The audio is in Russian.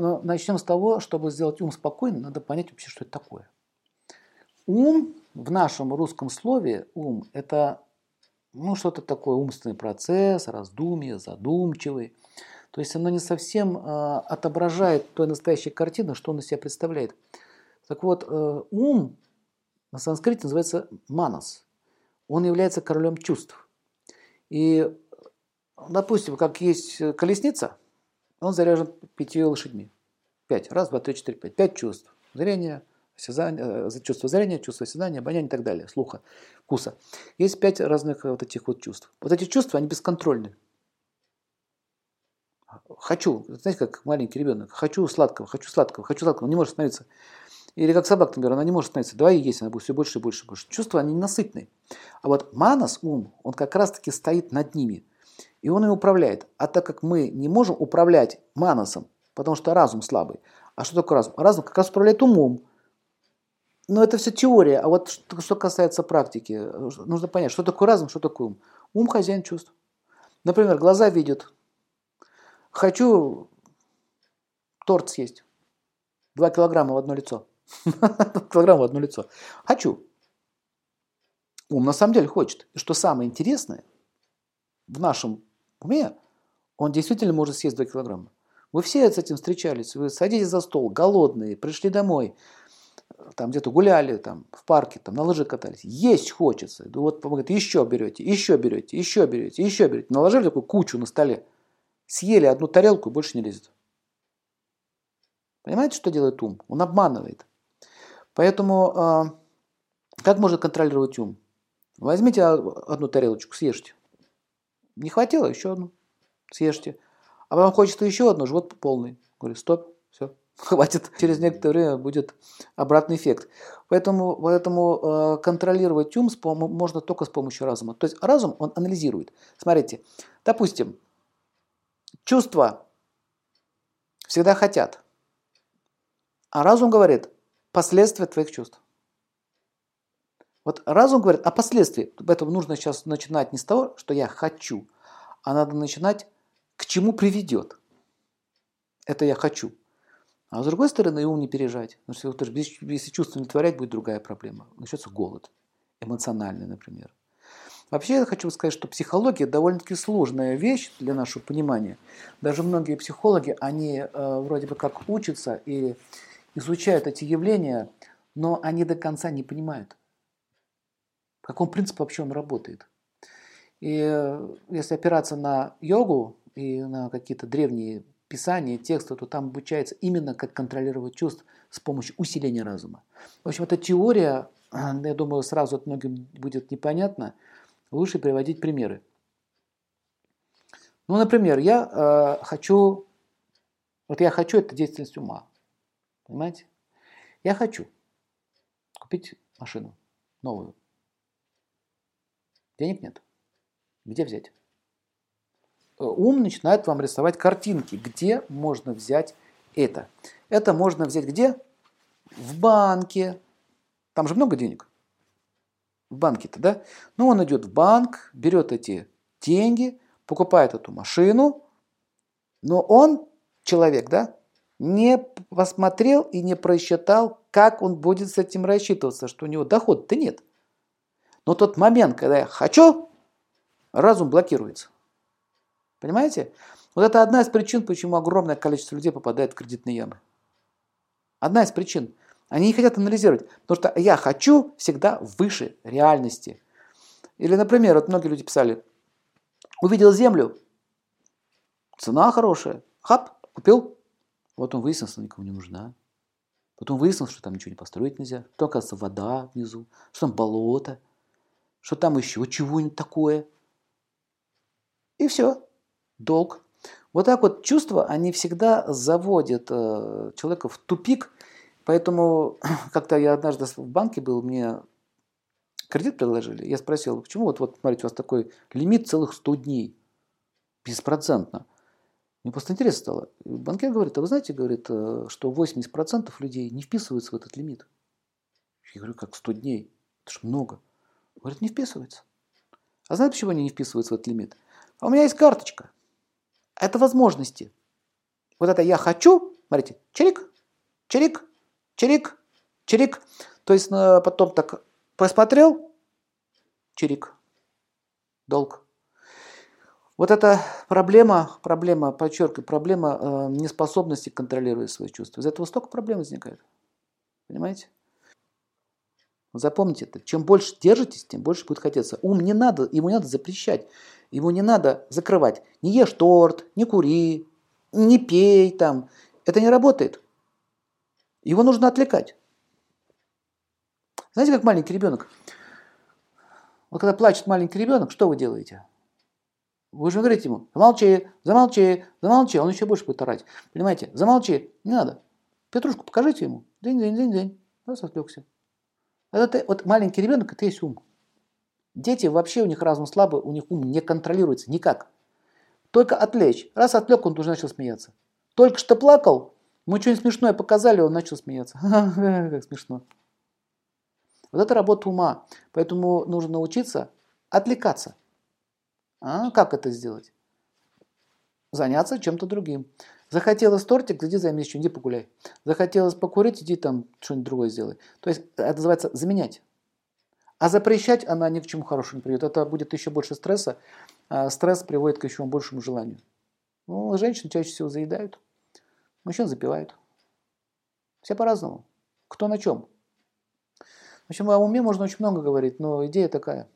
Но начнем с того, чтобы сделать ум спокойным, надо понять вообще, что это такое. Ум в нашем русском слове, ум, это что-то такое, умственный процесс, раздумье, задумчивый. То есть оно не совсем отображает той настоящей картины, что он из себя представляет. Так вот, ум на санскрите называется манас. Он является королем чувств. И, допустим, как есть колесница, он заряжен 5 лошадьми. 5. Раз, два, три, четыре, 5. 5 чувств. Зрение, осязание, чувство зрения, чувство осязания, обоняния и так далее, слуха, вкуса. Есть 5 разных этих чувств. Вот эти чувства, они бесконтрольны. Хочу, знаете, как маленький ребенок, хочу сладкого, хочу сладкого, хочу сладкого, он не может остановиться. Или как собака, например, она не может остановиться, давай есть, она будет все больше и больше и больше. Чувства, они ненасытные. А вот манас, ум, он как раз-таки стоит над ними, и он ими управляет. А так как мы не можем управлять манасом, потому что разум слабый. А что такое разум? Разум как раз управляет умом. Но это все теория, а вот что касается практики, нужно понять, что такое разум, что такое ум. Ум – хозяин чувств. Например, глаза видят. Хочу торт съесть. 2 килограмма в одно лицо. 2 килограмма в одно лицо. Хочу. Ум на самом деле хочет. И что самое интересное, в нашем уме он действительно может съесть 2 килограмма. Вы все с этим встречались. Вы садитесь за стол, голодные, пришли домой, там где-то гуляли, там в парке, там на лыжи катались. Есть хочется. Вот говорит, еще берете, еще берете, еще берете, еще берете. Наложили такую кучу на столе. Съели 1 тарелку и больше не лезет. Понимаете, что делает ум? Он обманывает. Поэтому как можно контролировать ум? Возьмите 1 тарелочку, съешьте. Не хватило, еще 1. Съешьте. А вам хочется еще 1, живот полный. Говорю, стоп, все, хватит. Через некоторое время будет обратный эффект. Поэтому контролировать ум можно только с помощью разума. То есть разум, он анализирует. Смотрите, допустим, чувства всегда хотят, а разум говорит последствия твоих чувств. Вот разум говорит о последствиях. Поэтому нужно сейчас начинать не с того, что я хочу, а надо начинать, к чему приведет это я хочу. А с другой стороны, ум не пережать. Потому что если чувства не творять, будет другая проблема. Начнется голод, эмоциональный, например. Вообще, я хочу сказать, что психология довольно-таки сложная вещь для нашего понимания. Даже многие психологи, они вроде бы как учатся и изучают эти явления, но они до конца не понимают, по какому принципу вообще он работает. И если опираться на йогу и на какие-то древние писания, тексты, то там обучается именно как контролировать чувства с помощью усиления разума. В общем, эта теория, я думаю, сразу от многим будет непонятна. Лучше приводить примеры. Ну, например, я хочу... Вот я хочу, это деятельность ума. Понимаете? Я хочу купить машину новую. Денег нет. Где взять? Ум начинает вам рисовать картинки, где можно взять это. Это можно взять где? В банке. Там же много денег. В банке-то, да? Ну, он идет в банк, берет эти деньги, покупает эту машину, но он, человек, да, не посмотрел и не просчитал, как он будет с этим рассчитываться, что у него дохода-то нет. Но тот момент, когда я хочу, разум блокируется. Понимаете? Вот это одна из причин, почему огромное количество людей попадает в кредитные ямы. Одна из причин. Они не хотят анализировать, потому что я хочу всегда выше реальности. Или, например, вот многие люди писали, увидел землю, цена хорошая, хап, купил, потом выяснилось, что никому не нужна. Потом выяснилось, что там ничего не построить нельзя, что оказывается вода внизу, что там болото, что там еще чего-нибудь такое. И все, долг. Вот так вот чувства, они всегда заводят человека в тупик. Поэтому как-то я однажды в банке был, мне кредит предложили. Я спросил, почему вот смотрите, у вас такой лимит целых 100 дней, беспроцентно. Мне просто интересно стало. Банкир говорит, а вы знаете, говорит, что 80% людей не вписываются в этот лимит. Я говорю, как 100 дней? Это ж много. Говорит, не вписываются. А знаете, почему они не вписываются в этот лимит? А у меня есть карточка. Это возможности. Вот это я хочу, Смотрите, чирик, чирик, чирик, чирик. То есть потом так посмотрел, чирик, долг. Вот эта проблема, подчеркиваю, проблема неспособности контролировать свои чувства. Из этого столько проблем возникает. Понимаете? Запомните это. Чем больше держитесь, тем больше будет хотеться. Ум не надо, ему не надо запрещать, его не надо закрывать. Не ешь торт, не кури, не пей там. Это не работает. Его нужно отвлекать. Знаете, как маленький ребенок? Вот когда плачет маленький ребенок, что вы делаете? Вы же говорите ему: замолчи, замолчи, замолчи, он еще больше будет орать. Понимаете? Замолчи, не надо. Петрушку покажите ему. День-день-день-день. Раз отвлекся. Вот маленький ребенок, это есть ум. Дети вообще, у них разум слабый, у них ум не контролируется никак. Только отвлечь. Раз отвлек, он уже начал смеяться. Только что плакал, мы что-нибудь смешное показали, он начал смеяться. Как смешно. Вот это работа ума. Поэтому нужно научиться отвлекаться. А как это сделать? Заняться чем-то другим. Захотелось тортик, иди займись чем, иди погуляй. Захотелось покурить, иди там что-нибудь другое сделай. То есть это называется заменять. А запрещать она ни к чему хорошему не придет. Это будет еще больше стресса. А стресс приводит к еще большему желанию. Ну, женщин чаще всего заедают, мужчин запивают. Все по-разному. Кто на чем. В общем, о уме можно очень много говорить, но идея такая.